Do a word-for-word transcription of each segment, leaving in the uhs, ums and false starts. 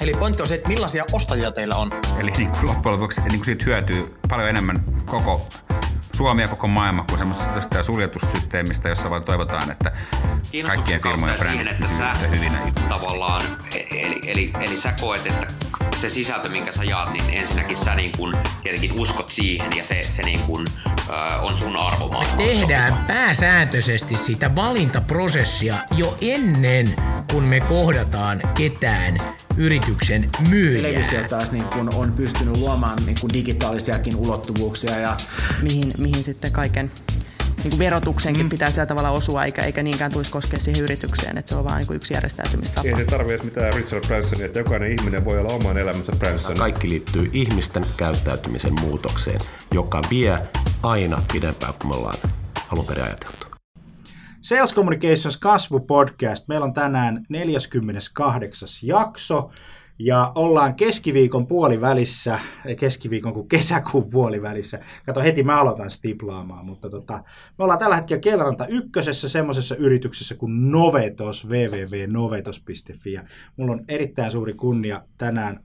Eli pointti on se, että millaisia ostajia teillä on. Eli niin kuin loppujen lopuksi niin kuin siitä hyötyy paljon enemmän koko Suomi ja koko maailma kuin semmoisesta suljetusta systeemistä, jossa vaan toivotaan, että kaikkien firmojen brändit pysyvät hyvinä. Tavallaan, eli, eli, eli sä koet, että se sisältö, minkä sä jaat, niin ensinnäkin sä niin kun tietenkin uskot siihen ja se, se niin kun, ö, on sun arvomaa. Me tehdään sopiva. Pääsääntöisesti sitä valintaprosessia jo ennen kuin me kohdataan ketään yrityksen myyjää. Televisio taas niin kun on pystynyt luomaan niin kun digitaalisiakin ulottuvuuksia. Ja mihin, mihin sitten kaiken niin kun verotuksenkin mm. pitää sillä tavalla osua, eikä, eikä niinkään tulisi koskea siihen yritykseen, että se on vaan niin yksi järjestäytymistapa. Ei se tarvitse mitään Richard Bransonia, että jokainen ihminen voi olla oman elämänsä Branson. Kaikki liittyy ihmisten käyttäytymisen muutokseen, joka vie aina pidempään kuin me ollaan alun perin ajateltu. Sales Communications kasvupodcast. Meillä on tänään neljäskymmeneskahdeksas jakso ja ollaan keskiviikon puolivälissä, keskiviikon kuin kesäkuun puolivälissä. Kato, heti mä aloitan stiplaamaan, mutta tota, me ollaan tällä hetkellä Kellaranta ykkösessä semmoisessa yrityksessä kuin Novetos, www piste novetos piste fi. Ja mulla on erittäin suuri kunnia tänään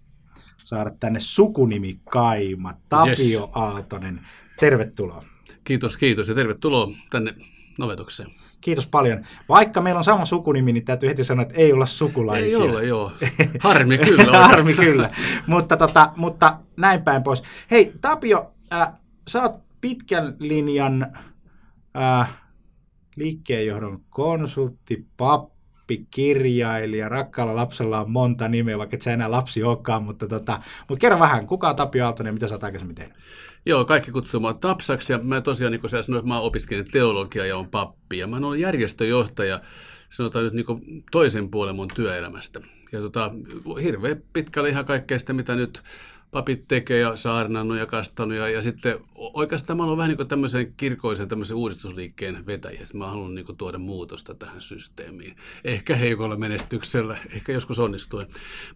saada tänne sukunimikaima Tapio yes. Aaltonen. Tervetuloa. Kiitos, kiitos ja tervetuloa tänne Novetokseen. Kiitos paljon. Vaikka meillä on sama sukunimi, niin täytyy heti sanoa, että ei olla sukulaisia. Ei olla, joo. Harmi kyllä. Harmi kyllä. mutta, tota, mutta näin päin pois. Hei Tapio, äh, sä oot pitkän linjan äh, liikkeenjohdon konsultti, pappi, kirjailija. Rakkaalla lapsella on monta nimeä, vaikka et sä enää lapsi olekaan. Mutta, tota, mutta kerro vähän, kuka on Tapio Aaltonen ja mitä sä oot aikaisemmin tehnyt? Joo, kaikki kutsuu mua Tapsaksi ja mä tosiaan, niin kuin sä sanoit, mä oon opiskellut teologiaa ja oon pappi ja mä oon järjestöjohtaja, sanotaan nyt niin kuin toisen puolen mun työelämästä. Ja tota, hirveän pitkälle ihan kaikkea sitä, mitä nyt papit tekee ja saarnannut ja kastannut ja, ja sitten oikeastaan mä oon vähän niin kuin tämmöisen kirkoisen tämmöisen uudistusliikkeen vetäjä. Mä haluan niin kuin tuoda muutosta tähän systeemiin. Ehkä heikolla menestyksellä, ehkä joskus onnistuen.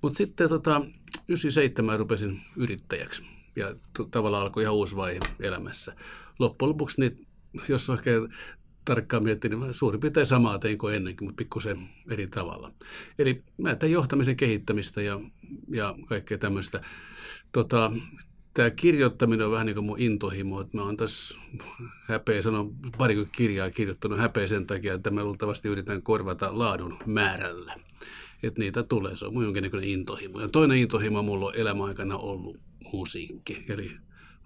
Mutta sitten tota, yhdeksänkymmentäseitsemän rupesin yrittäjäksi. Ja tavallaan alkoi ihan uusi vaihe elämässä. Loppujen lopuksi, niin jos oikein tarkkaan miettii, niin suurin piirtein samaa tein kuin ennenkin, mutta pikkusen eri tavalla. Eli mä tein johtamisen kehittämistä ja, ja kaikkea tämmöistä. Tota, tämä kirjoittaminen on vähän niin kuin mun intohimo. Että mä oon tässä häpeä sanoa parikymmentä kirjaa kirjoittanut häpeä sen takia, että mä luultavasti yritän korvata laadun määrällä. Että niitä tulee. Se on mun jonkinnäköinen intohimo. Ja toinen intohimo mulla on elämäaikana ollut musiikki, eli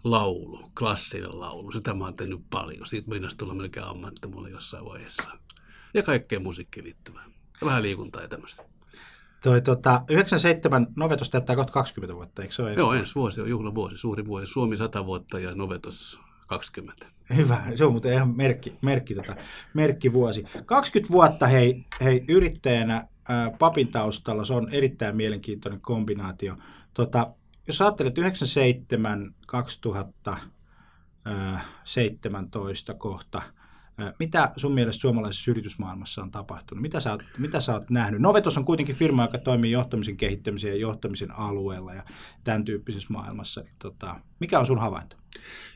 laulu, klassinen laulu. Sitä mä oon tehnyt paljon. Siitä mennäisi tulla melkein ammatti mulle jossain vaiheessa. Ja kaikkea musiikkiin liittyvää. Ja vähän liikuntaa ja tämmöistä. Toi tota, yhdeksänkymmentäseitsemän Novetos täyttää kohta kaksikymmentä vuotta, eikö se ole? Joo, ensi vuosi on juhlavuosi, suuri vuosi. Suomi sata vuotta ja Novetos kaksikymmentä. Hyvä, se on muuten ihan merkki, merkki, tota, merkkivuosi. kaksikymmentä vuotta hei, hei yrittäjänä papin taustalla, se on erittäin mielenkiintoinen kombinaatio. Tota, jos ajattelet yhdeksänkymmentäseitsemän kaksituhattaseitsemäntoista kohta, mitä sun mielestä suomalaisessa yritysmaailmassa on tapahtunut? Mitä sä oot, mitä sä oot nähnyt? Novetos on kuitenkin firma, joka toimii johtamisen kehittämisen ja johtamisen alueella ja tämän tyyppisessä maailmassa. Tota, mikä on sun havainto?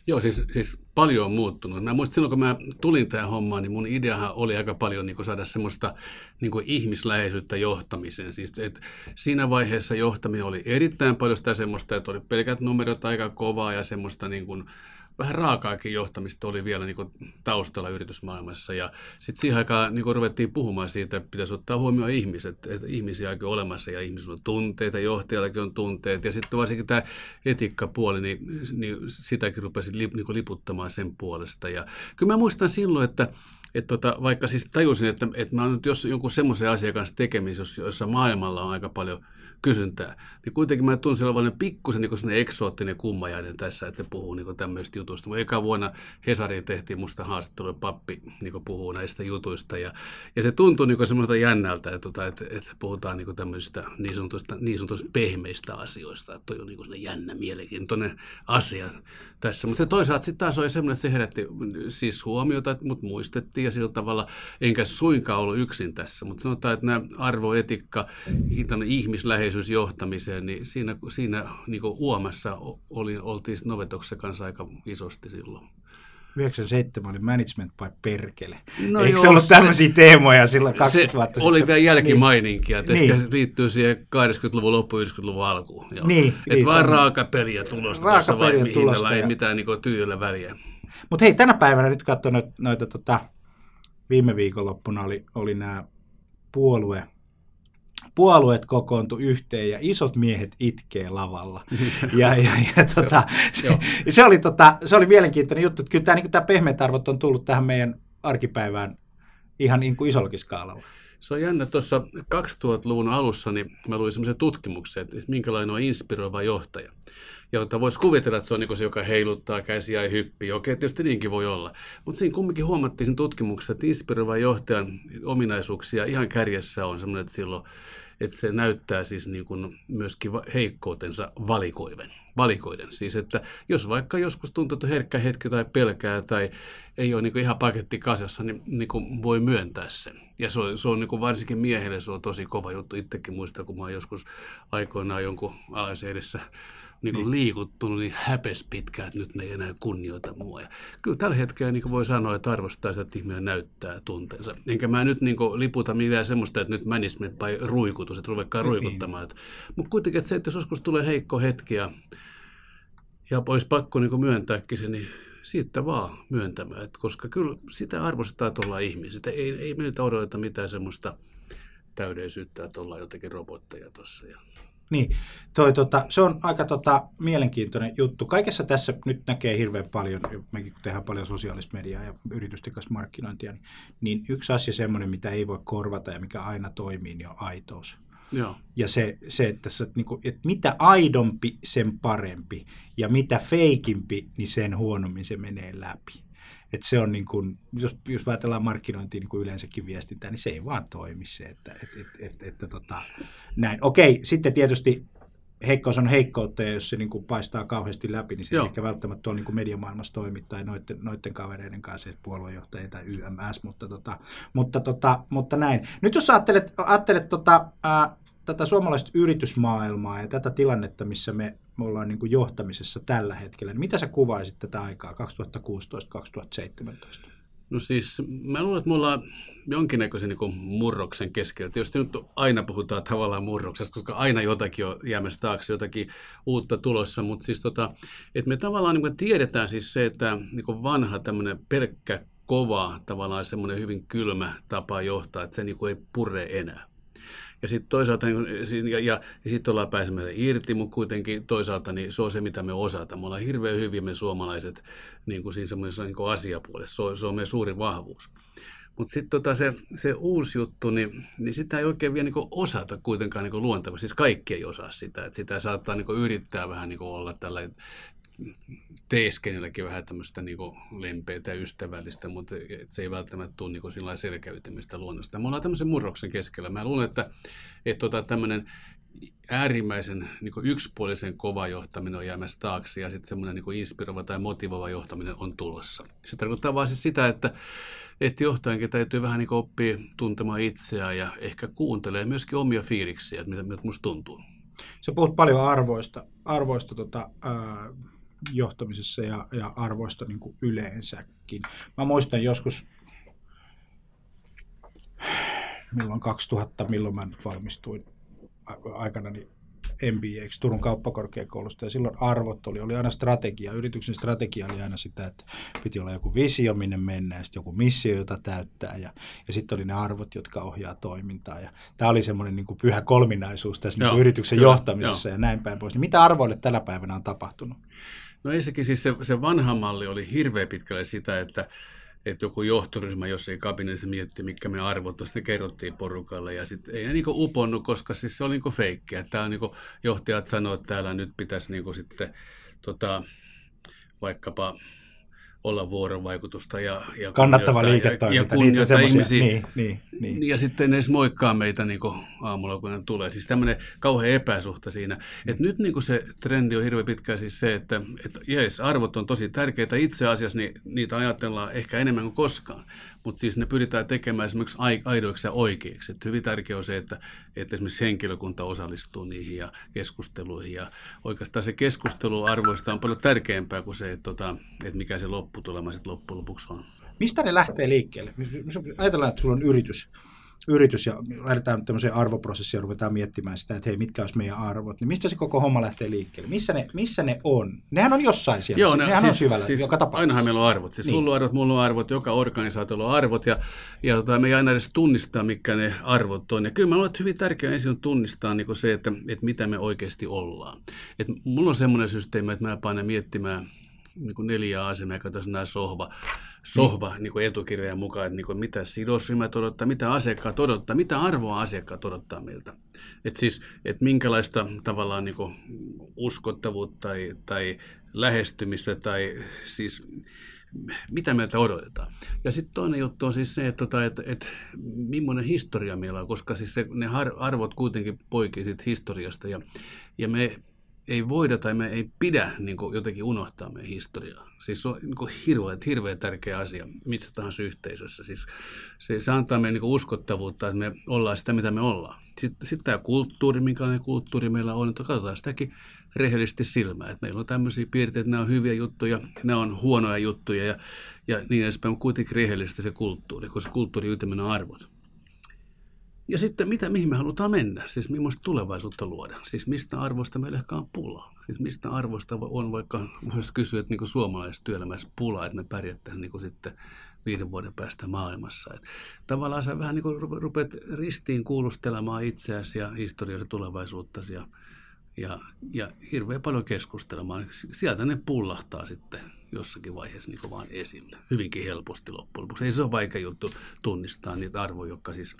Joo, siis, siis paljon on muuttunut. Mä muistan, silloin kun mä tulin tähän hommaan, niin mun ideahan oli aika paljon niin kuin saada semmoista niin kuin ihmisläheisyyttä johtamiseen. Siis, et siinä vaiheessa johtaminen oli erittäin paljon sitä semmoista, että oli pelkät numerot aika kovaa ja semmoista niin kuin vähän raakaakin johtamista oli vielä niin kuin taustalla yritysmaailmassa ja sitten siihen aikaan niin kuin ruvettiin puhumaan siitä, että pitäisi ottaa huomioon ihmiset, että ihmisiäkin on olemassa ja ihmisillä on tunteita, johtajallakin on tunteet ja sitten varsinkin tämä etiikkapuoli, niin, niin sitäkin rupesin niin kuin liputtamaan sen puolesta ja kyllä mä muistan silloin, että että tota, vaikka siis tajusin, että, että mä oon nyt jos, jonkun semmoisen asian kanssa tekemisissä, jossa maailmalla on aika paljon kysyntää, niin kuitenkin mä tunsin olevan pikkusen niin eksoottinen kummajainen tässä, että se puhuu niin tämmöistä jutuista. Mun eka vuonna Hesariin tehtiin musta haastattelu, pappi niin puhuu näistä jutuista, ja, ja se tuntui niin semmoista jännältä, että, että, että puhutaan niin tämmöisistä niin sanotuista, niin sanotuista pehmeistä asioista, että toi on niin jännä, mielenkiintoinen asia tässä. Mutta se toisaalta sitten taas oli semmoinen, että se herätti siis huomiota, mutta muistettiin ja sillä tavalla, enkä suinkaan ollut yksin tässä, mutta sanotaan, että nämä arvoetikka, ihmisläheisyys johtamiseen, niin siinä, siinä niin kuin Uomassa oli, oltiin Novetoksen kanssa aika isosti silloin. yhdeksänkymmentäseitsemän oli management by perkele. No eikö joo, se ollut tämmöisiä teemoja silloin kaksikymmentä vuotta sitten? Oli vielä jälkimaininkia, niin, että niin. Liittyy siihen kahdeksankymmentäluvun loppuun, yhdeksänkymmentäluvun alkuun. Niin, että niin, vaan raakapeliä tulosta raaka tuossa, vai hinnalla ei mitään niin tyylillä väliä. Mutta hei, tänä päivänä nyt katsoin noita, noita tota, viime viikonloppuna oli, oli nämä puolue, puolueet kokoontui yhteen ja isot miehet itkee lavalla. Ja, ja, ja, tota, se, se, oli, tota, se oli mielenkiintoinen juttu, että kyllä tämä, niin tämä pehmeät arvot on tullut tähän meidän arkipäivään ihan niin kuin isollakin skaalalla. Se on jännä. Tuossa kaksituhattaluvun alussa niin mä luin semmoisen tutkimuksen, että minkälainen on inspiroiva johtaja. Ja voisi kuvitella, että se on niin se, joka heiluttaa käsiä ja hyppii. Okei, tietysti niinkin voi olla. Mutta siinä kumminkin huomattiin sen tutkimuksessa, että inspiroivan johtajan ominaisuuksia ihan kärjessä on semmoinen, että, silloin, että se näyttää siis niin kuin myöskin heikkoutensa valikoiden. valikoiden. Siis, että jos vaikka joskus tuntuu, että herkkä hetki tai pelkää tai ei ole niin kuin ihan paketti kasassa, niin, niin kuin voi myöntää sen. Ja se on, se on niin kuin varsinkin miehelle se on tosi kova juttu. Itsekin muistan, kun mä oon joskus aikoinaan jonkun alaisen edessä niin kuin liikuttunut, niin häpes pitkään, että nyt ne ei enää kunnioita mua. Ja kyllä tällä hetkellä niin kuin voi sanoa, että arvostaa sitä, että ihminen näyttää tunteensa. Enkä mä nyt niin kuin liputa mitään semmoista, että nyt management tai ruikutus, että ruvetaan ruikuttamaan. Mutta kuitenkin, että se, että jos joskus tulee heikko hetki ja, ja olisi pakko niin kuin myöntääkin se, niin siitä vaan myöntämään. Et koska kyllä sitä arvostetaan tuolla ihmisistä. Ei, ei meiltä odoteta mitään semmoista täydellisyyttä, että ollaan jotenkin robotteja tuossa. Niin, toi, tota, se on aika tota, mielenkiintoinen juttu. Kaikessa tässä nyt näkee hirveän paljon, mekin kun tehdään paljon sosiaalista mediaa ja yritysten kanssa markkinointia, niin, niin yksi asia semmoinen, mitä ei voi korvata ja mikä aina toimii, niin on aitous. Joo. Ja se, se että, sä, niin kun, että mitä aidompi, sen parempi, ja mitä feikimpi, niin sen huonommin se menee läpi. Että se on niin kuin, jos, jos ajatellaan markkinointia niin kuin yleensäkin viestintää, niin se ei vaan toimi se, että, että, että, että, että tota, näin. Okei, sitten tietysti heikkous on heikkoutta, ja jos se niin kuin paistaa kauheasti läpi, niin se Joo. ei ehkä välttämättä tuolla niin kuin mediamaailmassa toimi, tai noiden, noiden kavereiden kanssa, puoluejohtajien tai Y M S, mutta, tota, mutta, tota, mutta näin. Nyt jos ajattelet, ajattelet tota, ää, tätä suomalaista yritysmaailmaa ja tätä tilannetta, missä me me ollaan niin kuin johtamisessa tällä hetkellä. Mitä sä kuvaisit tätä aikaa kaksituhattakuusitoista kaksituhattaseitsemäntoista? No siis mä luulen, että me ollaan jonkinnäköisen niin kuin murroksen keskellä. Tietysti nyt aina puhutaan tavallaan murroksesta, koska aina jotakin on jäämässä taakse, jotakin uutta tulossa. Mutta siis tota, että me tavallaan niin kuin tiedetään siis se, että niin kuin vanha tämmöinen pelkkä kova, tavallaan semmoinen hyvin kylmä tapa johtaa, että se niin kuin ei pure enää. Ja sitten toisaalta, ja, ja, ja sitten ollaan pääsemässä irti, mutta kuitenkin toisaalta niin se on se, mitä me osataan. Me ollaan hirveän hyviä me suomalaiset niin kuin siinä semmoisessa niin kuin asiapuolessa. Se on, se on meidän suuri vahvuus. Mutta sitten tota se, se uusi juttu, niin, niin sitä ei oikein vielä niin kuin osata kuitenkaan niin kuin luontavasti. Siis kaikki ei osaa sitä. Et sitä saattaa niin kuin yrittää vähän niin kuin olla tällainen teeskennelläkin vähän tämmöistä niin lempeä tai ystävällistä, mutta se ei välttämättä tule niin selkäytymistä luonnosta. Me ollaan tämmöisen murroksen keskellä. Mä luulen, että, että tämmöinen äärimmäisen niin yksipuolisen kova johtaminen on jäämässä taakse ja sitten semmoinen niin inspiroiva tai motivoiva johtaminen on tulossa. Se tarkoittaa vaan siis sitä, että, että johtajankin täytyy vähän niin oppia tuntemaan itseään ja ehkä kuuntelee myöskin omia fiiliksiä, että mitä musta tuntuu. Sä puhut paljon arvoista, arvoista tota, ää... johtamisessa ja, ja arvoista niin kuin yleensäkin. Mä muistan joskus, milloin kaksituhatta, milloin mä nyt valmistuin aikana niin M B A:ksi Turun kauppakorkeakoulusta, ja silloin arvot oli, oli aina strategia. Yrityksen strategia oli aina sitä, että piti olla joku visio, minne mennään, ja sitten joku missio, jota täyttää, ja, ja sitten oli ne arvot, jotka ohjaa toimintaa. Ja tämä oli semmoinen niin kuin pyhä kolminaisuus tässä joo, niin kuin yrityksen kyllä, johtamisessa joo. ja näin päin pois. Niin mitä arvoille tällä päivänä on tapahtunut? No ensinnäkin siis se, se vanha malli oli hirveän pitkälle sitä, että että joku johtoryhmä, jos ei kabinetissa mietti, mitkä me arvot, niin kerrottiin porukalle. Ja sitten ei ne niinku uponnut, koska siis se oli niinku feikkiä. Täällä niinku johtajat sanoo, että täällä nyt pitäisi niinku sitten tota, vaikkapa olla vuorovaikutusta ja, ja kannattava liiketoiminta. Ja, ja kunnioittaa ihmisiä. Niin, niin, niin. Ja sitten ne edes moikkaa meitä niin kuin aamulla, kun ne tulee. Siis tämmöinen kauhean epäsuhta siinä. Mm. Et nyt niin kuin se trendi on hirveän pitkään siis se, että et, jees, arvot on tosi tärkeitä. Itse asiassa niin, niitä ajatellaan ehkä enemmän kuin koskaan. Mutta siis ne pyritään tekemään esimerkiksi aidoiksi ja oikeiksi. Et hyvin tärkeää on se, että, että esimerkiksi henkilökunta osallistuu niihin ja keskusteluihin. Ja oikeastaan se keskustelu arvoista on paljon tärkeämpää kuin se, että, että mikä se lopputulema sitten loppujen lopuksi on. Mistä ne lähtee liikkeelle? Ajatellaan, että sulla on yritys, yritys ja lähdetään tämmöiseen arvoprosessiin ja ruvetaan miettimään sitä, että hei, mitkä olisi meidän arvot. Niin mistä se koko homma lähtee liikkeelle? Missä ne, missä ne on? Nehän on jossain siellä. Joo, ne, Nehän siis, on syvällä siis, joka tapauksessa. Ainahan meillä on arvot. Siis niin. Sulla on arvot, mulla on arvot, joka organisaatiolla on arvot. Ja, ja tota, me ei aina edes tunnistaa, mitkä ne arvot on. Ja kyllä mä luulen, että hyvin tärkeää ensin on tunnistaa niin se, että, että mitä me oikeasti ollaan. Et mulla on semmoinen systeemi, että mä painan miettimään niin kuin neljä asemia, katsotaan nämä sohva, sohva niin. niin etukirjan mukaan, että niin kuin mitä sidosryhmät odottaa, mitä asiakkaat odottaa, mitä arvoa asiakkaat odottaa meiltä. Että siis, et minkälaista tavallaan niin kuin uskottavuutta tai, tai lähestymistä tai siis mitä meiltä odotetaan. Ja sitten toinen juttu on siis se, että, että, että, että millainen historia meillä on, koska siis se, ne arvot kuitenkin poikii siitä historiasta ja, ja me ei voida tai me ei pidä niin kuin jotenkin unohtaa meidän historiaa. Siis se on niin kuin hirveän, hirveän tärkeä asia, missä tahansa yhteisössä. Siis se, se antaa meidän niin kuin uskottavuutta, että me ollaan sitä, mitä me ollaan. Sitten, sitten tämä kulttuuri, minkälainen kulttuuri meillä on, että katsotaan sitäkin rehellisesti silmään. Että meillä on tämmöisiä piirteitä, nämä on hyviä juttuja, nämä on huonoja juttuja ja, ja niin edespäin, mutta kuitenkin rehellisesti se kulttuuri, koska kulttuuri ytimen on arvot. Ja sitten mitä, mihin me halutaan mennä, siis millaista tulevaisuutta luoda, siis mistä arvoista meillä ehkä on pulaa, siis mistä arvoista on vaikka, voisi kysyä, että niin suomalaiset työelämässä pulaa, että me pärjättäisiin niin sitten viiden vuoden päästä maailmassa. Että tavallaan sä vähän niin rupeat ristiin kuulustelemaan itseäsi ja historiallista tulevaisuuttasi ja, ja, ja hirveän paljon keskustelemaan, sieltä ne pullahtaa sitten jossakin vaiheessa niin vaan esille, hyvinkin helposti loppujen lopuksi. Ei se ole vaikea juttu tunnistaa niitä arvoja, jotka siis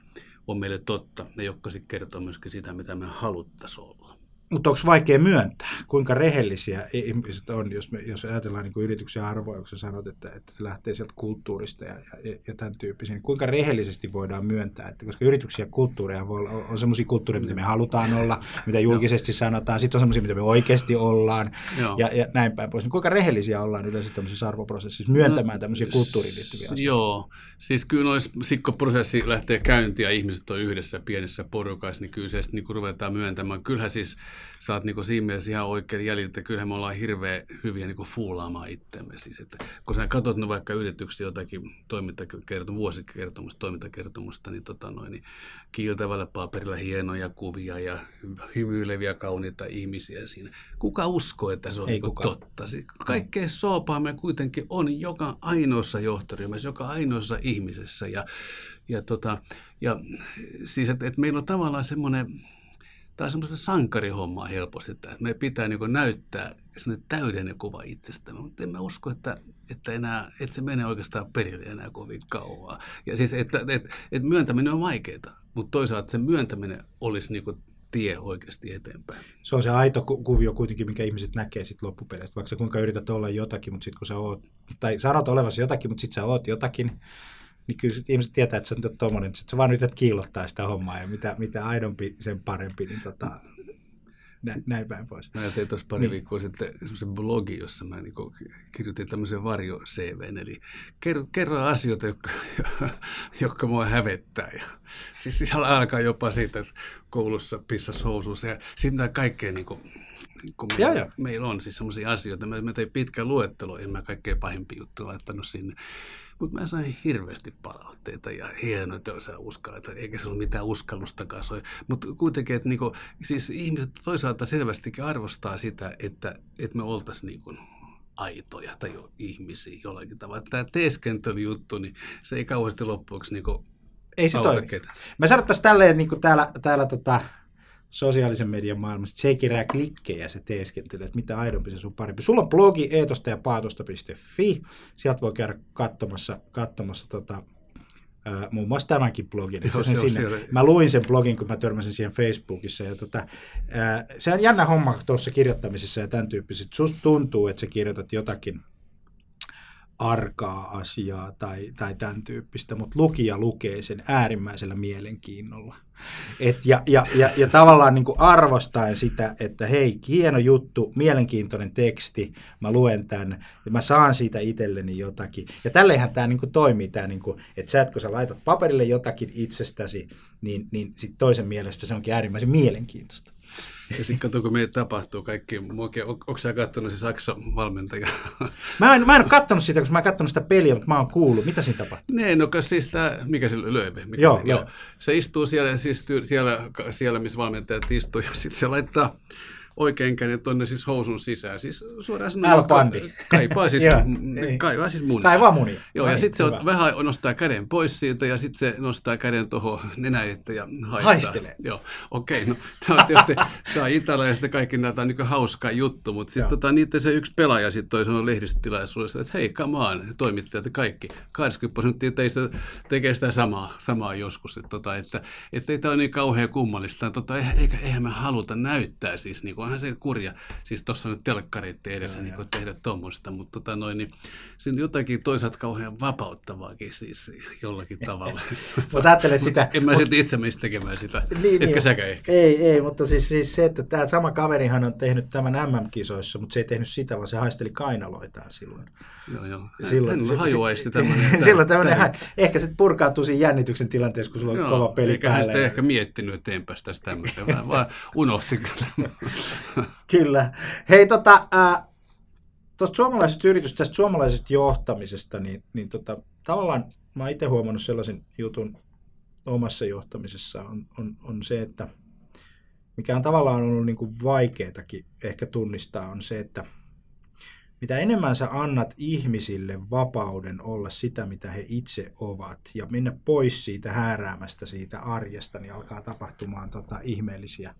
on meille totta, ja jotka sitten kertoo myöskin sitä, mitä me haluttaisiin olla. Mutta onko vaikea myöntää, kuinka rehellisiä ihmiset on, jos, me, jos ajatellaan niin kuin yrityksen arvoa, kun sä sanot, että, että se lähtee sieltä kulttuurista ja, ja, ja tämän tyyppisiä, niin kuinka rehellisesti voidaan myöntää, että, koska yrityksiä ja kulttuureja voi olla, on sellaisia kulttuureja, mitä me halutaan olla, mitä julkisesti sanotaan, sitten on sellaisia, mitä me oikeasti ollaan ja, ja näin päin pois. Niin kuinka rehellisiä ollaan yleensä tämmöisessä arvoprosessissa myöntämään tämmöisiä kulttuuriin liittyviä asioita? Joo, siis kyllä olisi sikkoprosessi lähtee käyntiin ja ihmiset on yhdessä pienessä porukassa, niin kyllä se sitten niin ruvetaan myöntämään. Kyllähän siis sä oot niin siinä mielessä ihan oikein jäljiltä. Kyllähän me ollaan hirveän hyviä niin fuulaamaan itseämme. Siis, että kun sä katsot no vaikka yrityksiä jotakin toimintakertomusta, vuosikertomusta, toimintakertomusta, niin, tota noin, niin kiiltävällä paperilla hienoja kuvia ja hymyileviä, kauniita ihmisiä siinä. Kuka uskoo, että se on niin totta? Siis kaikkea soopaa me kuitenkin on joka ainoassa johtoryhmässä, joka ainoassa ihmisessä. Ja, ja, tota, ja siis, että et meillä on tavallaan semmoinen... Tämä on semmoista sankarihommaa helposti, että meidän pitää niin kuin näyttää semmoinen täydellinen kuva itsestämme, mutta en mä usko, että, että, enää, että se menee oikeastaan perille enää kovin kauan. Ja siis, että, että, että myöntäminen on vaikeaa, mutta toisaalta se myöntäminen olisi niin kuin tie oikeasti eteenpäin. Se on se aito kuvio kuitenkin, minkä ihmiset näkee sitten loppupeleistä, vaikka sä kuinka yrität olla jotakin, mutta sitten kun sä oot, tai sanot olevasi jotakin, mutta sitten sä oot jotakin, niin kyllä ihmiset tietää, että se on tuommoinen, että sä vaan yrität kiillottaa sitä hommaa, ja mitä, mitä aidompi, sen parempi, niin tota, nä, näin päin pois. Mä tein tuossa pari niin. viikkoa sitten semmoisen blogi, jossa mä niin kirjoitin tämmöisen varjo-C V:n, eli kerro, kerro asioita, jotka, jotka mua hävettää. Ja, siis siellä alkaa jopa siitä, että koulussa pissasi housuissa, ja sitten kaikkea niin kuin... Meillä, meillä on siis semmoisia asioita. Mä, mä tein pitkä luettelo, en mä kaikkein pahimpia juttuja laittanut sinne. Mutta mä sain hirveästi palautteita ja hienoa, että osaa uskaa, että eikä se ole mitään uskallustakaan. Mutta kuitenkin, että niinku, siis ihmiset toisaalta selvästikin arvostaa sitä, että, että me oltaisiin niinku aitoja tai jo ihmisiä jollakin tavalla. Tämä teeskentelyjuttu, niin se ei kauheasti loppuksi niinku auta ketään. Mä sanottaisiin tälleen, niin kuin täällä... täällä tota... sosiaalisen median maailmassa, se kerää klikkejä, se teeskentelee, että mitä aidompi se sun parempi. Sulla on blogi eetosta ja paatosta piste fi, sieltä voi käydä katsomassa, katsomassa tota, äh, muun muassa tämänkin blogin. Joo, se se sinne. Mä luin sen blogin, kun mä törmäsin siihen Facebookissa. Ja tota, äh, se on jännä homma tuossa kirjoittamisessa ja tämän tyyppiset. Susta tuntuu, että sä kirjoitat jotakin arkaa asiaa tai, tai tämän tyyppistä, mutta lukija lukee sen äärimmäisellä mielenkiinnolla. Et ja, ja, ja, ja tavallaan niin kuin arvostaen sitä, että hei, hieno juttu, mielenkiintoinen teksti, mä luen tämän, ja mä saan siitä itselleni jotakin. Ja tälleenhän tämä niin kuin toimii, tämä, niin kuin, että sä, et, kun sä laitat paperille jotakin itsestäsi, niin, niin sit toisen mielestä se onkin äärimmäisen mielenkiintoista. Ja sitten katsotaan, kun meitä tapahtuu kaikki. Onko sä katsonut se Saksan valmentaja? Mä en, mä en ole katsonut sitä, koska mä en katsonut sitä peliä, mutta mä oon kuullut. Mitä siinä tapahtuu? Ne, no siis tämä, mikä se Lööbe? Mikä joo, se, joo. Se istuu siellä, siis siellä, siellä, missä valmentajat istuu, ja sitten se laittaa oikein käden tuonne siis housun sisään. Siis suoraan sanoen, kaipaa siis, kaivaa siis munia. Kaivaa munia. Joo, ja sitten se vähän nostaa käden pois siitä, ja sitten se nostaa käden tuohon nenäjettä ja haistaa. Haistelee. Joo, okei. Okay, no, tämä on tietysti, tämä on italialaisista kaikki näitä, on niin hauska juttu, mutta sitten tota, niitä se yksi pelaaja sitten toi sanoi lehdistötilaisuudessa, että hei, come on, toimittajat kaikki. kaksikymmentä prosenttia teistä tekee sitä samaa, samaa joskus, että, tota, että, että ei tämä ole niin kauhean kummallista. Tota, eikä, eihän me haluta näyttää siis niin kuin onhan se kurja, siis tuossa nyt telkkareiden edessä niin kuin tehdä tuommoista, mutta tota noin, niin siinä jotakin toisaalta kauhean vapauttavaakin siis jollakin tavalla. Mutta ajattele sitä. En mä mut... silti itse meistä tekemään sitä, niin, etkä niin, säkään ehkä. Ei, ei, mutta siis, siis se, että tämä sama kaverihan on tehnyt tämän M M-kisoissa, mutta se ei tehnyt sitä, vaan se haisteli kainaloitaan silloin. Joo, joo. Silloin, hän, hän hajuaisti tämmöinen. Silloin tämmöinen, hän, ehkä se purkaantuu siinä jännityksen tilanteessa, kun sulla joo, on kova peli eikä päällä. Eikä hän sitä ehkä miettinyt, että enpäs tässä tämmöistä, vaan, vaan unohti Kyllä. Hei, tota, ää, tuosta suomalaisesta yritystä, tästä suomalaisesta johtamisesta, niin, niin tota, tavallaan mä oon itse huomannut sellaisen jutun omassa johtamisessa on, on, on se, että mikä on tavallaan ollut niin kuin vaikeatakin ehkä tunnistaa, on se, että mitä enemmän sä annat ihmisille vapauden olla sitä, mitä he itse ovat, ja mennä pois siitä hääräämästä, siitä arjesta, niin alkaa tapahtumaan tota, ihmeellisiä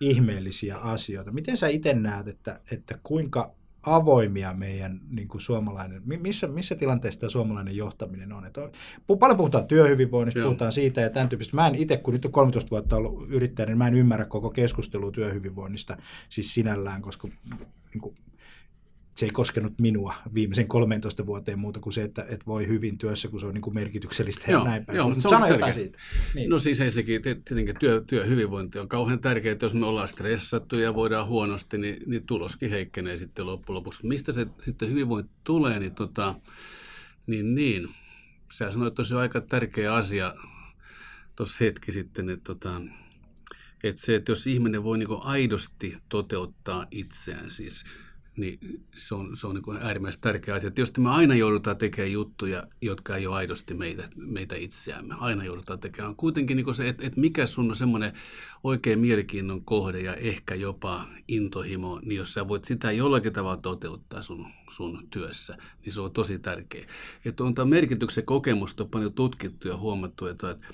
ihmeellisiä asioita. Miten sä itse näet, että, että kuinka avoimia meidän niin kuin suomalainen, missä, missä tilanteessa tämä suomalainen johtaminen on? on? Paljon puhutaan työhyvinvoinnista, Joo. puhutaan siitä ja tämän tyyppistä. Mä en itse, kun nyt on kolmetoista vuotta ollut yrittäjä, niin mä en ymmärrä koko keskustelua työhyvinvoinnista siis sinällään, koska niin kuin, se ei koskenut minua viimeisen kolmeentoista vuoteen muuta kuin se, että, että voi hyvin työssä, kun se on niin kuin merkityksellistä ja joo, näin päin. Joo, mutta sano jotain siitä. Niin. No siis ei sekin, tietenkin työ, työhyvinvointi on kauhean tärkeää, että jos me ollaan stressattu ja voidaan huonosti, niin, niin tuloskin heikkenee sitten loppujen lopuksi. Mistä se sitten hyvinvointi tulee, niin, tota, niin, niin. sä sanoit, että se on aika tärkeä asia tuossa hetki sitten, että tota, et se, että jos ihminen voi niin kuin aidosti toteuttaa itseään, siis niin se on, se on niin kuin äärimmäisen tärkeä asia. Tietysti me aina joudutaan tekemään juttuja, jotka ei ole aidosti meitä, meitä itseämme. Aina joudutaan tekemään. Kuitenkin niin kuin se, että, että mikä sun on semmoinen oikein mielenkiinnon kohde ja ehkä jopa intohimo, niin jos sä voit sitä jollakin tavalla toteuttaa sun, sun työssä, niin se on tosi tärkeä. Että on tämä merkityksen kokemusta on paljon tutkittu ja huomattu, että, että,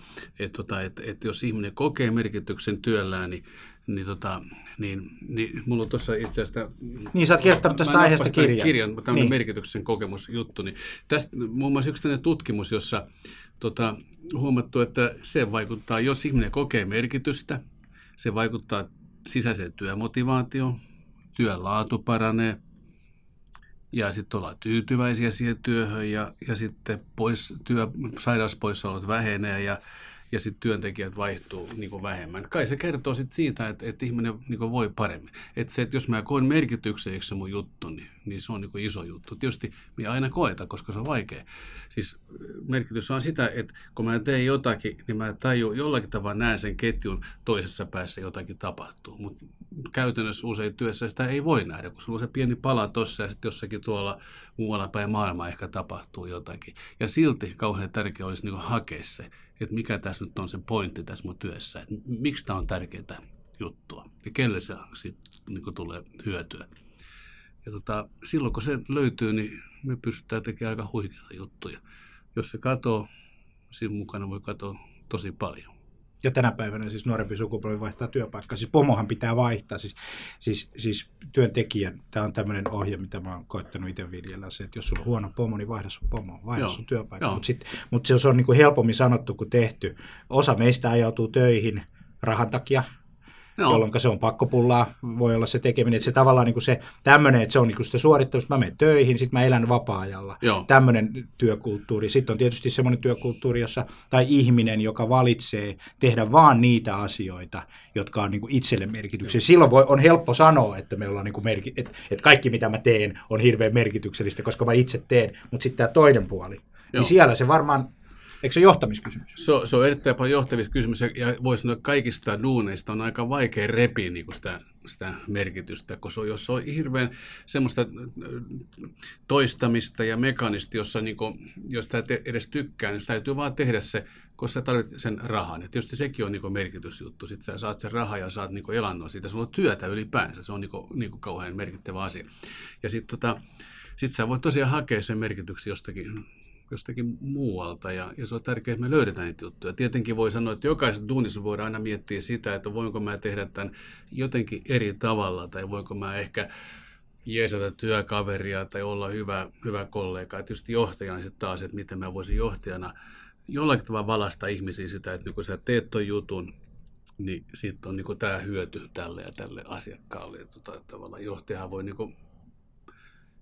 että, että, että jos ihminen kokee merkityksen työllään, niin Niin, tota, niin, niin mulla on tuossa itse asiassa... Niin, sä oot kirjoittanut tästä aiheesta kirjan. kirjan tämmöinen niin. merkityksen kokemusjuttu. Niin tästä muun muassa yksi tämmöinen tutkimus, jossa tota, huomattu, että se vaikuttaa, jos ihminen kokee merkitystä, se vaikuttaa sisäiseen työmotivaatioon, työn laatu paranee, ja sitten ollaan tyytyväisiä siihen työhön, ja, ja sitten pois, työ, sairauspoissaolot vähenee, ja ja sitten työntekijät vaihtuu niin vähemmän. Kai se kertoo sit siitä, että, että ihminen niin voi paremmin. Että se, että jos mä koen merkitykseksi se mun juttu, niin, niin se on niin iso juttu. Tietysti minä aina koeta, koska se on vaikea. Siis merkitys on sitä, että kun mä teen jotakin, niin mä tajun jollakin tavalla näen sen ketjun toisessa päässä jotakin tapahtuu. Mutta käytännössä usein työssä sitä ei voi nähdä, kun sulla on se pieni pala tuossa ja sitten jossakin tuolla muualla päin maailmaa ehkä tapahtuu jotakin. Ja silti kauhean tärkeää olisi niin hakea se, että mikä tässä nyt on se pointti tässä mun työssä, että miksi tämä on tärkeää juttua ja kelle se sitten niin tulee hyötyä. Ja tota, silloin kun se löytyy, niin me pystytään tekemään aika huikeita juttuja. Jos se katoo, siinä mukana voi katoa tosi paljon. Ja tänä päivänä siis nuorempi sukupolvi vaihtaa työpaikkaa. Siis pomohan pitää vaihtaa. Siis, siis, siis työntekijän, tämä on tämmöinen ohje, mitä mä oon koittanut itse viljellä. Se, että jos sulla on huono pomo, niin vaihda sun pomo, vaihda Joo. sun työpaikka. Mutta mut se, se on niinku helpommin sanottu kuin tehty. Osa meistä ajautuu töihin rahan takia, Joo. jolloin se on pakkopullaa. Voi olla se tekeminen. Että se tavallaan niinku se tämmöinen, että se on niinku sitä suorittamista. Mä menen töihin, sit mä elän vapaa-ajalla. Tämmöinen työkulttuuri. Sitten on tietysti semmoinen työkulttuuri, jossa, tai ihminen, joka valitsee tehdä vaan niitä asioita, jotka on niinku itselle merkityksiä. Silloin voi, on helppo sanoa, että me ollaan niinku merki, et, et kaikki mitä mä teen on hirveän merkityksellistä, koska mä itse teen. Mutta sitten tämä toinen puoli. Joo. Niin siellä se varmaan... Eikö se ole johtamiskysymys? Se on, se on erittäin paljon johtamiskysymys, ja voisi sanoa, että kaikista duuneista on aika vaikea repiä niin kuin sitä, sitä merkitystä, koska jos se on hirveän semmoista toistamista ja mekaanista, jossa niin kuin, jos sitä edes tykkää, niin täytyy vaan tehdä se, koska sä tarvitset sen rahan. Ja tietysti sekin on niin kuin merkitysjuttu, sitten sä saat sen rahaa ja saat niin kuin elannoa siitä, sulla on työtä ylipäänsä, se on niin kuin, niin kuin kauhean merkittävä asia. Ja sitten tota, sit sä voit tosiaan hakea sen merkityksen jostakin. jostakin muualta, ja, ja se on tärkeää, että me löydetään niitä juttuja. Tietenkin voi sanoa, että jokaisessa duunissa voidaan aina miettiä sitä, että voinko mä tehdä tämän jotenkin eri tavalla, tai voinko mä ehkä jeesata työkaveria, tai olla hyvä, hyvä kollega. Ja tietysti johtajana sitten taas, että miten mä voisin johtajana jollakin tavalla valasta ihmisiä sitä, että kun sä teet ton jutun, niin siitä on niinku tämä hyöty tälle ja tälle asiakkaalle. Tota, tavallaan johtajahan voi niinku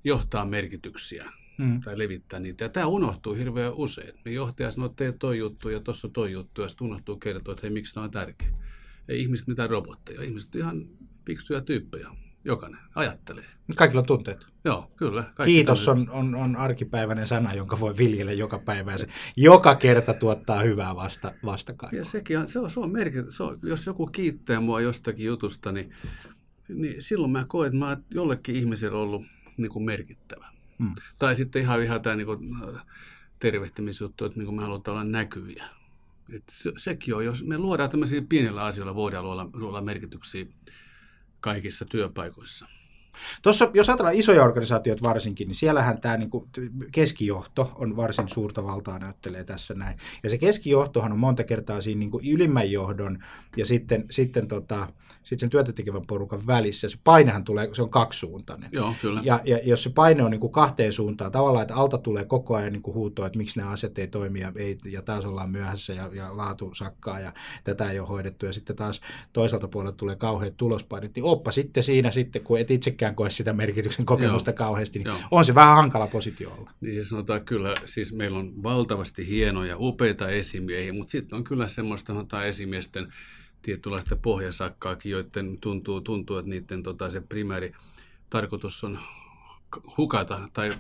johtaa merkityksiä. Mm. Tai levittää niitä. Ja tämä unohtuu hirveän usein. Me johtaja sanoo, että tee toi juttu ja tuossa on toi juttu, ja sitten unohtuu kertoa, että hei, miksi tämä on tärkeä. Ei ihmiset mitään robotteja. Ihmiset ihan fiksuja tyyppejä. Jokainen ajattelee. Kaikilla on tunteet. Joo, kyllä. Kiitos on, on, on arkipäiväinen sana, jonka voi viljellä joka päivä. Ja se joka kerta tuottaa hyvää vasta, vastakaikua. Ja sekin on, se on, se on merkitys. Se on, jos joku kiittää mua jostakin jutusta, niin, niin silloin mä koen, että mä oon jollekin ihmiselle ollut niin kuin merkittävä. Hmm. Tai sitten ihan, ihan tämä niin kuin tervehtimisjuttu, että niin kuin me halutaan olla näkyviä. Et se, sekin on, jos me luodaan tämmöisiä pienillä asioilla, voidaan luoda, luoda merkityksiä kaikissa työpaikoissa. Tuossa, jos ajatellaan isoja organisaatioita varsinkin, niin siellähän tämä niin kuin keskijohto on varsin suurta valtaa näyttelee tässä näin. Ja se keskijohtohan on monta kertaa siinä niin kuin ylimmän johdon ja sitten, sitten, tota, sitten sen työtä tekevän porukan välissä. Se painehan tulee, se on kaksisuuntainen. Joo, kyllä. Ja, ja jos se paine on niin kuin kahteen suuntaan, tavallaan, että alta tulee koko ajan niin kuin huutoa, että miksi nämä asiat ei toimi ja, ei, ja taas ollaan myöhässä ja, ja laatu sakkaa ja tätä ei ole hoidettu. Ja sitten taas toiselta puolelta tulee kauheat tulospainet. Niin oppa sitten siinä, sitten, kun et itsekään koe sitä merkityksen kokemusta Joo. kauheasti, niin Joo. on se vähän hankala positio olla. Niin se sanotaan kyllä, siis meillä on valtavasti hienoja, upeita esimiehiä, mutta sitten on kyllä semmoista sanotaan esimiesten tietynlaista pohjasakkaakin, joiden tuntuu, tuntuu että niiden tota, se primääri tarkoitus on hukata tai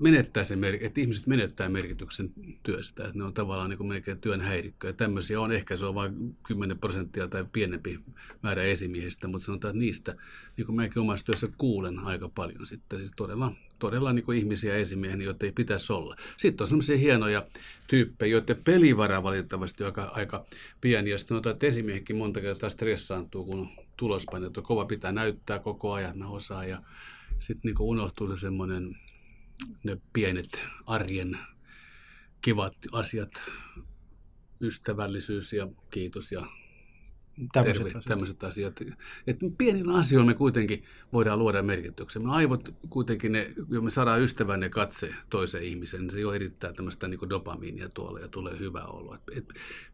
menettää se merkitys, että ihmiset menettää merkityksen työstä, että ne on tavallaan niin kuin melkein työn häirikköä. Tämmöisiä on, ehkä se on vain kymmenen prosenttia tai pienempi määrä esimiehistä, mutta sanotaan, että niistä, niin kuin minäkin omassa työssä kuulen aika paljon sitten, siis todella, todella niin kuin ihmisiä esimiehen, joita ei pitäisi olla. Sitten on semmoisia hienoja tyyppejä, joiden pelivara valitettavasti on aika, aika pieni, ja sitten sanotaan, että esimiehenkin monta kertaa stressaantuu, kun tulospaine on kova, pitää näyttää koko ajan, ne osaa, ja sitten niin kuin unohtuu se semmoinen ne pienet arjen kivat asiat, ystävällisyys ja kiitos ja tämmöiset terve, asiat. Tämmöiset asiat. Et pienillä asioilla me kuitenkin voidaan luoda merkityksen. Me aivot kuitenkin, ne, jos me saadaan ystävän ja katse toiseen ihmiseen, niin se jo erittää tämmöistä niin kuin dopamiinia tuolla ja tulee hyvä olo. Et, et,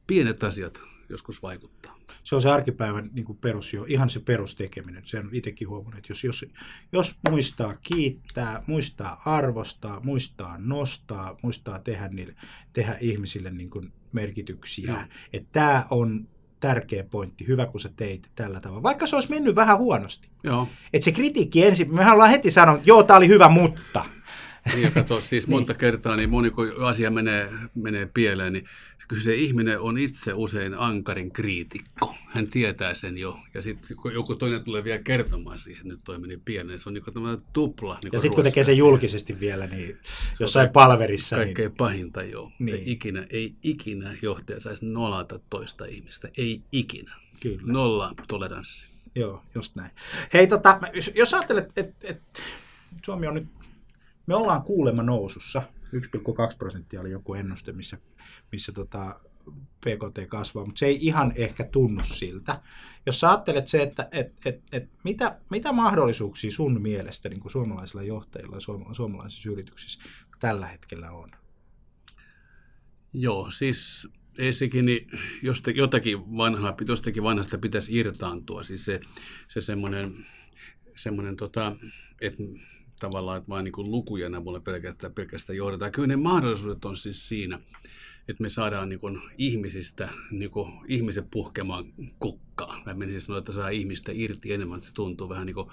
pienet asiat joskus vaikuttaa. Se on se arkipäivän niin kuin perus, jo, ihan se perustekeminen. Sen on itsekin huomannut, että jos, jos, jos muistaa kiittää, muistaa arvostaa, muistaa nostaa, muistaa tehdä, niille, tehdä ihmisille niin kuin merkityksiä. No. Että tämä on tärkeä pointti. Hyvä, kun sä teit tällä tavalla. Vaikka se olisi mennyt vähän huonosti. Joo. Että se kritiikki ensin, mehän ollaan heti sanonut, että joo, tämä oli hyvä, mutta... Niin, kato, siis monta kertaa, niin moni kun asia menee, menee pieleen, niin kyllä se ihminen on itse usein ankarin kriitikko. Hän tietää sen jo. Ja sitten kun joku toinen tulee vielä kertomaan siihen, että nyt toi meni pieleen, se on niin kuin tämmöinen tupla. Niin ja sitten kun tekee sen julkisesti vielä, niin jossain palverissa. Kaikkein niin... pahinta joo. Niin. Ei ikinä, ei ikinä johtaja saisi nolata toista ihmistä. Ei ikinä. Kyllä. Nolla toleranssi. Joo, just näin. Hei, tota, jos ajattelet, että et, Suomi on nyt... Me ollaan kuulemma nousussa. yksi pilkku kaksi prosenttia oli joku ennuste, missä, missä tota B K T kasvaa, mutta se ei ihan ehkä tunnu siltä. Jos sä ajattelet se, että et, et, et, mitä, mitä mahdollisuuksia sun mielestä niin kuin suomalaisilla johtajilla ja suoma, suomalaisissa yrityksissä tällä hetkellä on? Joo, siis ensinnäkin niin josta, jotakin vanhaa, jostakin vanhasta pitäisi irtaantua. Siis se, se semmoinen, semmoinen tota, että tavallaan että vaan niin kuin lukujana mulla pelkästään, pelkästään johdetaan. Kyllä ne mahdollisuudet on siis siinä, että me saadaan niin kuin ihmisistä niin kuin ihmiset puhkemaan kukkaan. Mä menisin sanoa, että saa ihmistä irti enemmän, että se tuntuu vähän niin kuin,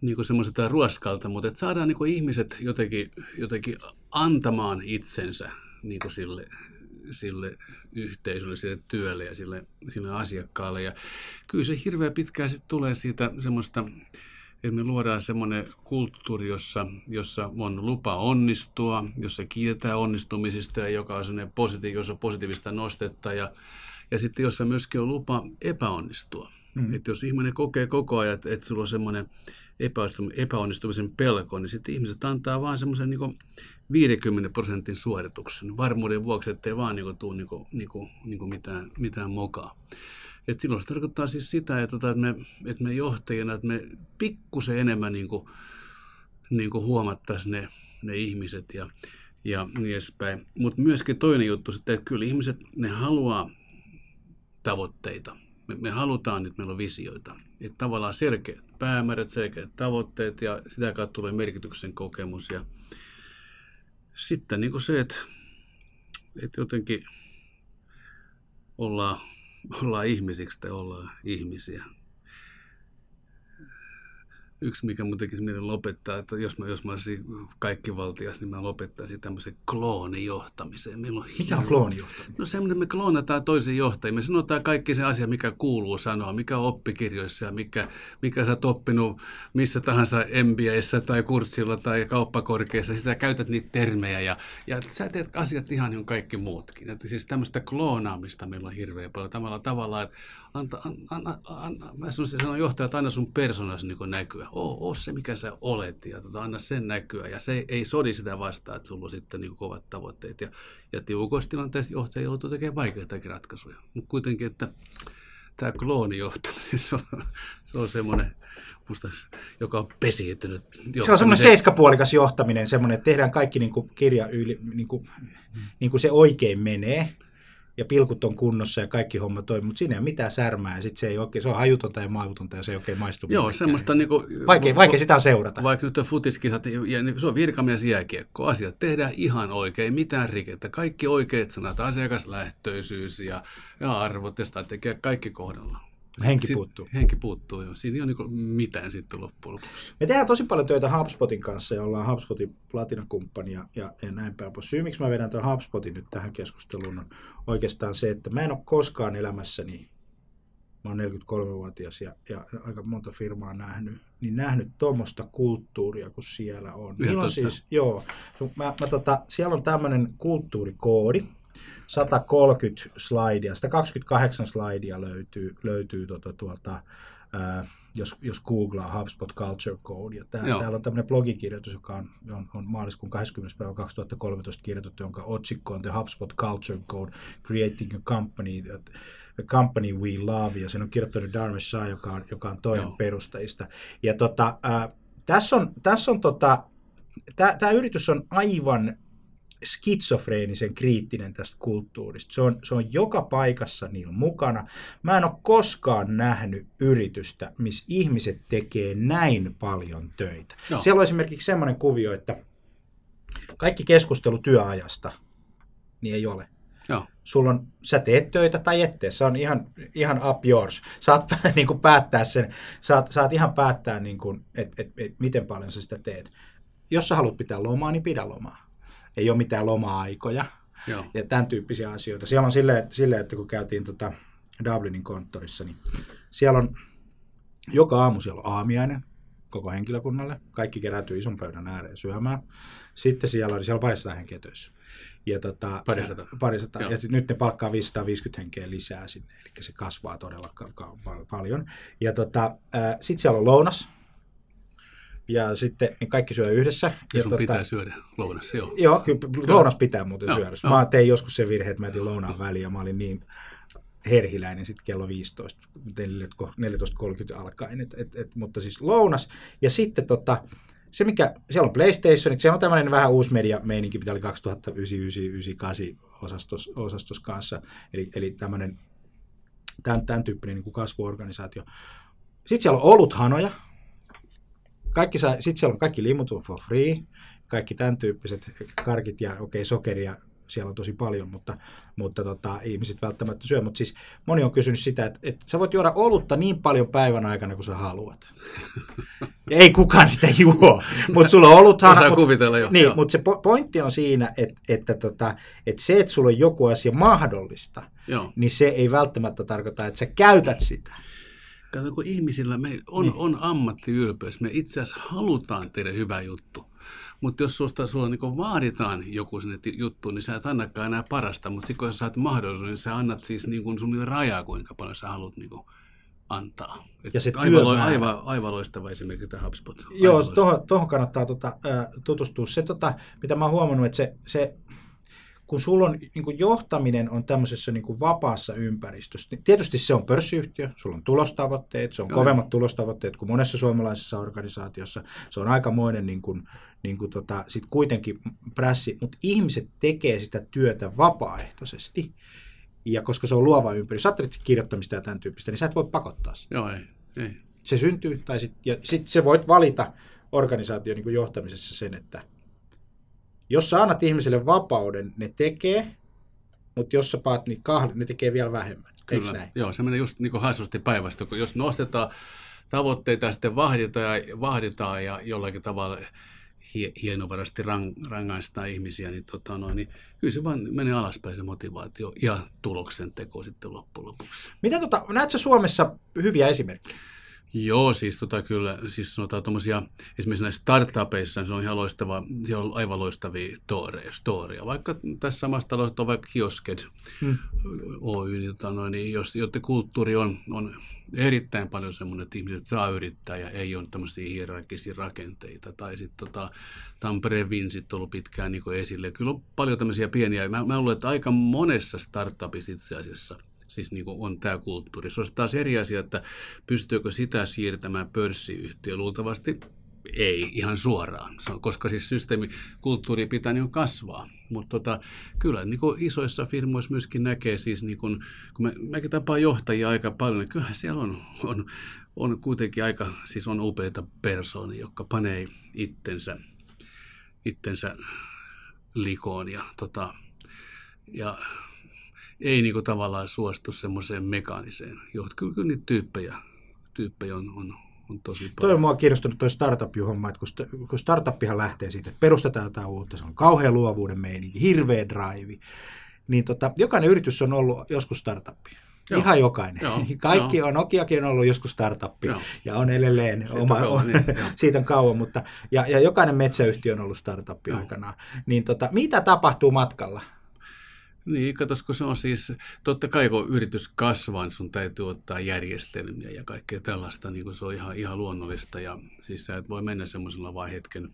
niin kuin semmoiselta ruoskalta, mutta että saadaan niin kuin ihmiset jotenkin, jotenkin antamaan itsensä niin kuin sille, sille yhteisölle, sille työlle ja sille, sille asiakkaalle. Ja kyllä se hirveän pitkään sitten tulee siitä semmoista, että me luodaan semmoinen kulttuuri, jossa, jossa on lupa onnistua, jossa kiitetään onnistumisista ja joka on semmoinen positiivista, jossa on positiivista nostetta ja, ja sitten jossa myöskin on lupa epäonnistua. Mm. Että jos ihminen kokee koko ajan, että, että sulla on semmoinen epäonnistumisen pelko, niin sitten ihmiset antaa vaan semmoisen niin kuin viidenkymmenen prosentin suorituksen varmuuden vuoksi, ettei vaan niin kuin tule niin kuin, niin kuin, niin kuin mitään, mitään mokaa. Et silloin se tarkoittaa siis sitä, että, että, me, että me johtajana, että me pikkusen enemmän niin kuin, niin kuin huomattaisiin ne, ne ihmiset ja, ja niin edespäin. Mutta myöskin toinen juttu sitten, että kyllä ihmiset, ne haluaa tavoitteita. Me, me halutaan, että meillä on visioita. Että tavallaan selkeät päämäärät, selkeät tavoitteet ja sitä kautta tulee merkityksen kokemus. Ja sitten niin kuin se, että, että jotenkin ollaan... Ollaan ihmisiksi tai ollaan ihmisiä. Yksi, mikä mun tekisi mielen lopettaa, että jos mä, jos mä olisin kaikki valtias, niin mä lopettaisin tämmöisen kloonijohtamiseen. Meillä on mikä on kloonijohtaminen? No semmoinen, me kloonataan toisiin johtajia. Me sanotaan kaikki se asia, mikä kuuluu sanoa, mikä on oppikirjoissa ja mikä, mikä sä oot oppinut missä tahansa M B A:ssä tai kurssilla tai kauppakorkeassa. Sitä käytät niitä termejä ja, ja sä teet asiat ihan niin kaikki muutkin. Että siis tämmöistä kloonaamista meillä on hirveän paljon. Tavallaan tavallaan, että anta, an, an, an, mä sanon johtaja, että aina sun persoonasi niin näkyä. Oo, oo se, mikä sä olet, ja tuota, anna sen näkyä. Ja se ei sodi sitä vastaan, että sulla on sitten niin kovat tavoitteet. Ja, ja tiukoissa tilanteissa johtaja joutuu tekemään vaikeitakin ratkaisuja. Mutta kuitenkin, että tämä kloonijohtaminen, se on, se on semmoinen, musta, joka on pesiytynyt. Se on semmoinen seiskapuolikas johtaminen, semmoinen, että tehdään kaikki niin kuin kirja yli, niin kuin, niin kuin se oikein menee. Ja pilkut on kunnossa ja kaikki homma toimii, mutta siinä ei ole mitään särmää. Sitten se, ei oikein, se on hajutonta ja mautonta ja se ei oikein maistu. Joo, semmoista niin kuin, vaikea, vaikea sitä seurata. Vaikka nyt on futiskisat, niin se on virkamies jääkiekko. Asiat tehdään ihan oikein, mitään rikettä. Kaikki oikeat sanat, asiakaslähtöisyys ja, ja arvot ja strategia, kaikki kohdallaan. Henki sit, puuttuu. Henki puuttuu, joo. Siinä ei ole niin mitään sitten loppujen lopuksi. Me tehdään tosi paljon töitä HubSpotin kanssa ja ollaan HubSpotin platinakumppani ja, ja, ja näin päin pois. Syy, miksi mä vedän tämän HubSpotin nyt tähän keskusteluun, on oikeastaan se, että mä en ole koskaan elämässäni, mä oon neljäkymmentäkolmevuotias ja, ja aika monta firmaa nähnyt, niin nähnyt tuommoista kulttuuria kuin siellä on. on siis, joo, mä, mä tota, siellä on tämmöinen kulttuurikoodi. sata kolmekymmentä slaidia, sata kaksikymmentäkahdeksan slaidia löytyy, löytyy tuota, tuolta, ää, jos, jos googlaa HubSpot Culture Code. Ja tää, täällä on tämmöinen blogikirjoitus, joka on, on, on maaliskuun kahdeskymmenes päivä kaksituhattakolmetoista kirjoitettu, jonka otsikko on The HubSpot Culture Code, Creating a Company, a Company We Love. Ja sen on kirjoittanut Dharmesh, joka on, joka on toinen Joo. perustajista. Ja tota, ää, tässä on, tässä on tota, tää, tää yritys on aivan... skitsofreenisen kriittinen tästä kulttuurista. Se on, se on joka paikassa niillä mukana. Mä en ole koskaan nähnyt yritystä, missä ihmiset tekee näin paljon töitä. No. Siellä on esimerkiksi semmoinen kuvio, että kaikki keskustelu työajasta niin ei ole. No. Sulla on, sä teet töitä tai ettei, se on ihan, ihan up yours. Saat niin kuin päättää sen, saat, saat ihan päättää, niin kuin, et, et, et, miten paljon sä sitä teet. Jos sä haluat pitää lomaa, niin pidä lomaa. Ei ole mitään loma-aikoja Joo. ja tämän tyyppisiä asioita. Siellä on silleen, sille, että kun käytiin tuota Dublinin konttorissa, niin siellä on joka aamu siellä on aamiainen koko henkilökunnalle. Kaikki keräytyy ison pöydän ääreen syömään. Sitten siellä on, siellä on parisataa henkeä töissä. Ja tota, parisataa. parisataa. Ja nyt ne palkkaa viisisataaviisikymmentä henkeä lisää sinne, eli se kasvaa todella paljon. Ja tota, sitten siellä on lounas. ja sitten niin kaikki syö yhdessä. Ja, ja sun tuota, pitää syödä lounas, joo. Joo, kyllä lounas pitää muuten joo, syödä. Joo. Mä tein joskus sen virhe, että mä etin lounaan väliin ja mä olin niin herhiläinen sitten kello viisitoista, neljätoista kolmekymmentä alkaen, et, et, et, mutta siis lounas. Ja sitten tota, se mikä, siellä on PlayStation, se on tämmöinen vähän uusi media-meininki, mitä oli kaksituhattayhdeksän yhdeksänkymmentäkahdeksan osastos, osastos kanssa, eli, eli tämmöinen tämän, tämän tyyppinen niin kuin kasvuorganisaatio. Sitten siellä on oluthanoja, kaikki saa, sitten siellä on kaikki limut for free, kaikki tämän tyyppiset karkit ja okei okay, sokeria, siellä on tosi paljon, mutta, mutta tota, ihmiset välttämättä syö. Mutta siis moni on kysynyt sitä, että, että sä voit juoda olutta niin paljon päivän aikana kuin sä haluat. Ei kukaan sitä juo, mutta sulla on oluthan. Osaan kuvitella jo. Niin, mutta se pointti on siinä, että, että, tota, että se, että sulla on joku asia mahdollista, joo, niin se ei välttämättä tarkoita, että sä käytät sitä. Kato, kun ihmisillä me on, niin. on ammattiylpeys, me itse asiassa halutaan tehdä hyvä juttu. Mutta jos susta, sulla niin vaaditaan joku sinne juttu, niin sä et annakaan enää parasta, mutta sitten kun sä saat mahdollisuuden, niin sä annat siis niin sun rajaa, kuinka paljon sä haluat niin antaa. Et ja se työmäärä. Aivan, aivan loistava esimerkki tämä HubSpot. Joo, tuohon kannattaa tota, ä, tutustua. Se, tota, mitä mä oon huomannut, että se, se, kun sulla on niin kun johtaminen on tämmöisessä niin kun vapaassa ympäristössä, niin tietysti se on pörssiyhtiö, sulla on tulostavoitteet, se on joo, kovemmat tulostavoitteet kuin monessa suomalaisessa organisaatiossa, se on aikamoinen niin kun, niin kuin tota, sit kuitenkin prässi, mutta ihmiset tekee sitä työtä vapaaehtoisesti, ja koska se on luova ympäristö, sä ajattelet kirjoittamista ja tämän tyyppistä, niin sä et voi pakottaa sitä. Joo, ei, ei. Se syntyy, tai sit, ja sit sä voit valita organisaation niin kuin johtamisessa sen, että jos sä annat ihmiselle vapauden, ne tekee, mutta jos sä paat niin kahden, ne tekee vielä vähemmän. Kyllä, eiks näin? Joo, se menee just niin kuin hassusti päivästä, kun jos nostetaan tavoitteita, sitten vahditaan ja, vahditaan ja jollakin tavalla hienovarasti rangaistaa ihmisiä, niin, tota noin, niin kyllä se vaan menee alaspäin se motivaatio ja tuloksen teko sitten loppujen lopuksi. Mitä tota, näetkö Suomessa hyviä esimerkkejä? Joo, siis tota kyllä, siis sanotaan tuommoisia, esimerkiksi näissä startupeissa se on ihan loistava, siellä on aivan loistavia storeja, vaikka tässä samassa talossa on vaikka Kiosked hmm. Oy, niin, tota noin, niin jos, jotta kulttuuri on, on erittäin paljon semmoinen, että ihmiset saa yrittää ja ei ole tämmöisiä hierarkkisia rakenteita. Tai sitten tota, Tampereen Vinsit on ollut pitkään niin kuin esille. Kyllä on paljon tämmöisiä pieniä. Mä, mä luulen, että aika monessa startupissa itse asiassa siis niin kuin on tämä kulttuuri. Se on taas eri asia, että pystyykö sitä siirtämään pörssiyhtiö luultavasti. Ei ihan suoraan, koska siis systeemikulttuuri pitää niin kasvaa, mutta tota, kyllä niin isoissa firmoissa myöskin näkee, siis niin kuin, kun mä, mäkin tapaan johtajia aika paljon, niin kyllähän siellä on, on, on kuitenkin aika, siis on upeita persoonia, jotka panee itsensä, itsensä likoon ja, tota, ja ei niin kuin tavallaan suostu semmoiseen mekaaniseen, kyllä, kyllä niitä tyyppejä, tyyppejä on, on Toi on mua kiinnostunut toi startup-homma, että kun startuppihan lähtee siitä, että perustetaan jotain uutta, se on kauhean luovuuden meininki, hirveä drive, niin tota, jokainen yritys on ollut joskus startuppi. Joo. Ihan jokainen. Joo. Kaikki joo. on, Nokiakin on ollut joskus startuppi joo. ja on edelleen, oma, on, on, niin, siitä on kauan, mutta ja, ja jokainen metsäyhtiö on ollut startuppi joo. aikanaan. Niin tota, mitä tapahtuu matkalla? Niin, katos, kun se on siis, totta kai kun yritys kasvaa, niin sun täytyy ottaa järjestelmiä ja kaikkea tällaista, niin kuin se on ihan, ihan luonnollista ja siis sä et voi mennä semmoisella vaan hetken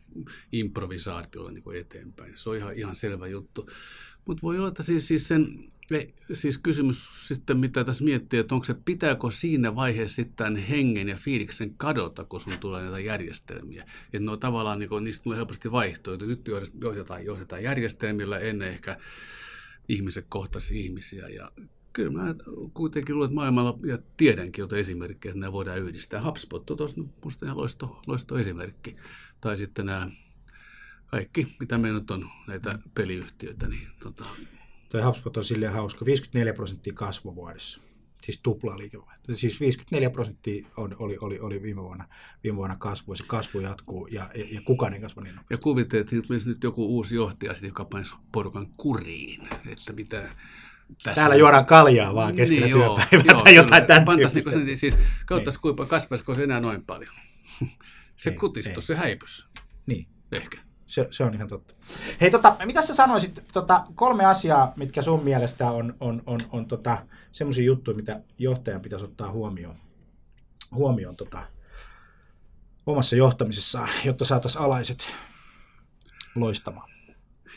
improvisaatiolla niin kuin eteenpäin. Se on ihan, ihan selvä juttu, mutta voi olla, että siis, siis sen... Ei, siis kysymys sitten, mitä tässä miettii, että onko se, pitääkö siinä vaiheessa sitten hengen ja fiiliksen kadota, kun sun tulee näitä järjestelmiä. Että no tavallaan niin kun, niistä tulee helposti vaihtoehtoja. Nyt johdetaan, johdetaan järjestelmillä, ennen ehkä ihmiset kohtasi ihmisiä. Ja kyllä mä kuitenkin luulen, että maailmalla, ja tiedänkin jotain esimerkkejä, että nämä voidaan yhdistää. HubSpot on tuossa musta ihan loisto, loisto esimerkki. Tai sitten nämä kaikki, mitä meillä nyt on, näitä peliyhtiöitä, niin tota... Toi HubSpot on silleen hauska, viisikymmentäneljä prosenttia kasvuvuodessa, siis tupla liikevaihto. Siis viisikymmentäneljä prosenttia on, oli, oli, oli viime vuonna, viime vuonna kasvu, se kasvu jatkuu ja, ja, ja kukaan ei kasva niin nopeasti. Ja kuvittele, että nyt joku uusi johtaja, joka panisi porukan kuriin, että mitä... Tässä täällä juodaan kaljaa vaan keskellä niin, työpäivää joo, tai joo, jotain tämän tyyppistä. Siis kauttaisi kuipa, kasvaisiko se enää noin paljon. Se kutistus, se häipys. Niin. Ehkä. Se, se on ihan totta. Hei, tota, mitä sä sanoisit, tota, kolme asiaa, mitkä sun mielestä on, on, on, on tota, semmoisia juttuja, mitä johtajan pitäisi ottaa huomioon, huomioon tota, omassa johtamisessaan, jotta saataisiin alaiset loistamaan?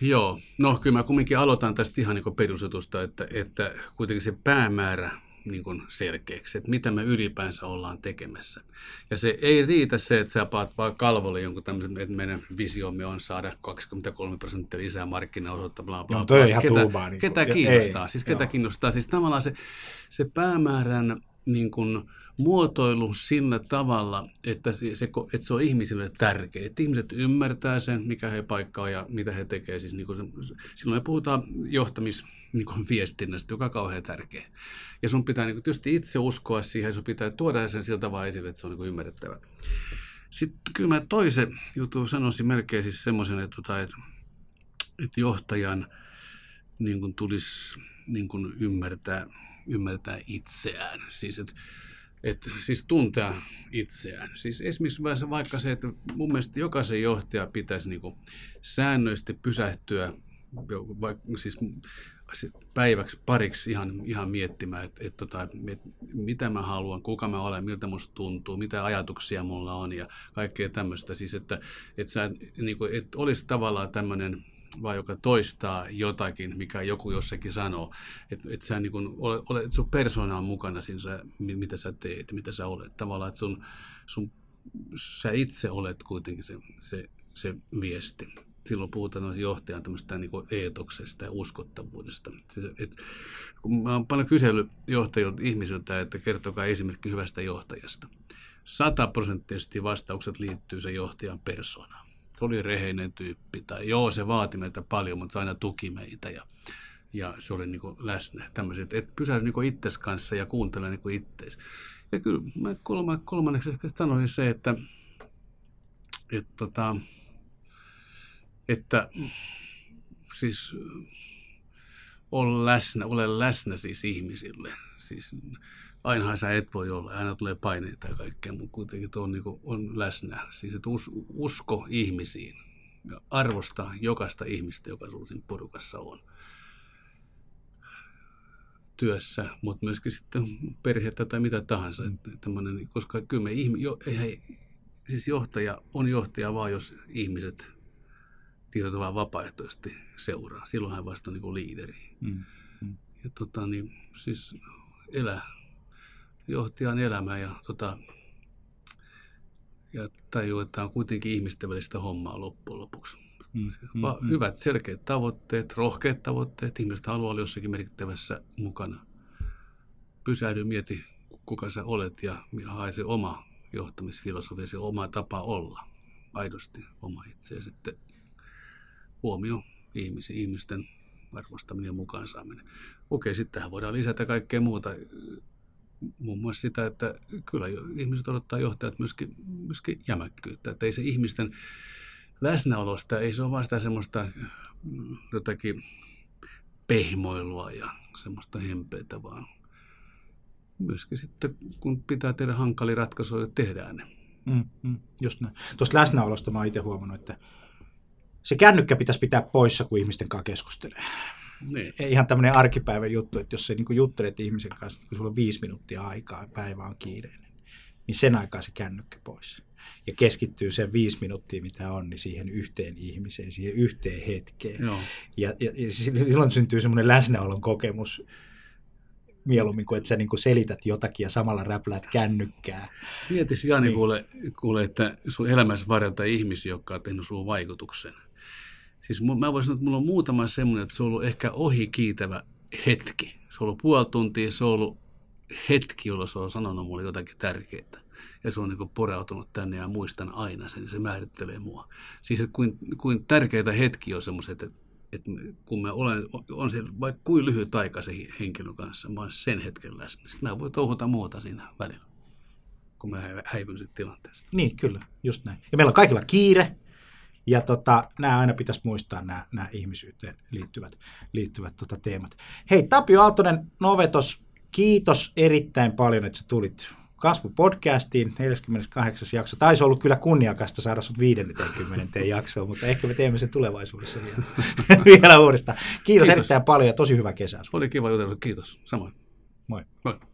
Joo, no kyllä mä kumminkin aloitan tästä ihan niin perusjutusta, että, että kuitenkin se päämäärä niin kuin selkeäksi, että mitä me ylipäänsä ollaan tekemässä. Ja se ei riitä se, että sä paat vaan kalvolle jonkun tämmöisen, että meidän visiomme on saada kaksikymmentäkolme prosenttia lisää markkinaosuutta, bla bla. No, toi ihan ketä, tuubaa, niin ketä kiinnostaa? Ei, siis ketä joo. kiinnostaa? Siis tavallaan se, se päämäärän niin kuin muotoilu sillä tavalla, että se, se, että se on ihmisille tärkeä. Että ihmiset ymmärtää sen, mikä he paikkaa ja mitä he tekee. Siis niin kuin se, silloin me puhutaan johtamisviestinnästä, niin joka on kauhean tärkeä. Ja sun pitää niin kuin tietysti itse uskoa siihen, sun pitää tuoda sen siltä vaan esille, että se on niin kuin ymmärrettävä. Sitten kyllä mä toisen jutun sanoisin melkein siis semmoisen, että, että, että johtajan niin kuin tulisi niin kuin ymmärtää, ymmärtää itseään. Siis, että Että siis tuntea itseään. Siis esimerkiksi vaikka se, että mun mielestä jokaisen johtaja pitäisi niinku säännöllisesti pysähtyä vaikka, siis päiväksi pariksi ihan, ihan miettimään, että, että, että mitä mä haluan, kuka mä olen, miltä musta tuntuu, mitä ajatuksia mulla on ja kaikkea tämmöistä. Siis että, että sä niinku, et olisi tavallaan tämmöinen vaan joka toistaa jotakin, mikä joku jossakin sanoo, että et sä niin kun ole, ole, sun persoona on mukana siinä, sä, mitä sä teet, mitä sä olet. Tavallaan, että sun, sun, sä itse olet kuitenkin se, se, se viesti. Silloin puhutaan johtajan tämmöistä niin kuin eetoksesta ja uskottavuudesta. Et, kun mä oon paljon kysellyt johtajilta ihmisiltä, että kertokaa esimerkki hyvästä johtajasta. sata prosenttisesti vastaukset liittyy sen johtajan persoonaan. Se oli reheinen tyyppi, tai joo, se vaati meitä paljon, mutta se aina tuki meitä, ja, ja se oli niin kuin läsnä. Tämmöiset, että pysähdy niin kuin itsesi kanssa ja kuuntele niin kuin itteesi. Ja kyllä mä kolmanneksi ehkä sanoisin se, että, että, että, että siis ole läsnä, ole läsnä siis ihmisille. Siis, ainahan sä et voi olla, aina tulee paineita ja kaikkea, mutta kuitenkin on, niin kuin, on läsnä. Siis että us, usko ihmisiin ja arvosta jokaista ihmistä, joka sun porukassa on työssä, mutta myöskin sitten perhettä tai mitä tahansa. Tällainen, koska kyllä me ihmi, jo, ei, siis johtaja on johtaja vaan, jos ihmiset tietysti vaan vapaaehtoisesti seuraa. Silloin hän vasta on niin kuin liideri. Mm, mm. Ja tota, niin, siis elää. Johtajan elämää ja, tota, ja tajuu, että on kuitenkin ihmisten välistä hommaa loppujen lopuksi. Mm, mm, hyvät, selkeät tavoitteet, rohkeat tavoitteet. Ihmiset haluaa olla jossakin merkittävässä mukana. Pysähdy, mieti, kuka sä olet ja hae se oma johtamisfilosofia, se oma tapa olla. Aidosti oma itse ja sitten huomio ihmisiä, ihmisten arvostaminen ja mukaan saaminen. Okei, sitten tähän voidaan lisätä kaikkea muuta. Muun muassa sitä, että kyllä ihmiset odottaa johtajat myöskin, myöskin jämäkkyyttä. Että ei se ihmisten läsnäolosta, ei se ole vaan sitä semmoista jotakin pehmoilua ja semmoista hempeitä, vaan myöskin sitten, kun pitää tehdä hankalia ratkaisuja, tehdään ne. Mm, mm, just näin. Tuosta läsnäolosta mä oon itse huomannut, että se kännykkä pitäisi pitää poissa, kun ihmisten kanssa keskustelee. Niin. Ihan tämmöinen arkipäivän juttu, että jos sä niin juttelet ihmisen kanssa, kun sulla on viisi minuuttia aikaa ja päivä on kiireinen, niin sen aikaa se kännykkä pois. Ja keskittyy sen viisi minuuttia, mitä on, niin siihen yhteen ihmiseen, siihen yhteen hetkeen. Joo. Ja, ja, ja silloin syntyy semmoinen läsnäolon kokemus mieluummin, kuin että sä niin kuin selität jotakin ja samalla räpläät kännykkää. Mietisi Jani, niin. kuule, kuule, että sun elämässä varjelta ihmisiä, jotka on tehnyt sun vaikutuksen. Siis mä voisin sanoa, että mulla on muutama semmoinen, että se on ollut ehkä ohikiitävä hetki. Se on ollut puoli tuntia, se on ollut hetki, jolloin se on sanonut mulle jotakin tärkeää. Ja se on niin porautunut tänne ja muistan aina sen, se määrittelee mua. Siis että kuin, kuin tärkeitä hetkiä on semmoiset, että, että kun mä olen, on se vaikka kuin lyhyt aika se henkilön kanssa, mä olen sen hetken läsnä. Sitten mä voin touhuta muuta siinä välillä, kun mä häivyn sitten tilanteesta. Niin, kyllä, just näin. Ja meillä on kaikilla kiire. Ja tota, nämä aina pitäisi muistaa, nämä, nämä ihmisyyteen liittyvät, liittyvät tota teemat. Hei, Tapio Aaltonen, Novetos, kiitos erittäin paljon, että sä tulit Kasvupodcastiin, neljäskymmeneskahdeksas jakso. Taisi ollut kyllä kunniakasta saada sut viideskymmenes jaksoon, mutta ehkä me teemme sen tulevaisuudessa vielä, vielä uudestaan. Kiitos, kiitos erittäin paljon ja tosi hyvä kesä. Oli kiva jutella, kiitos. Samoin. Moi. Moi.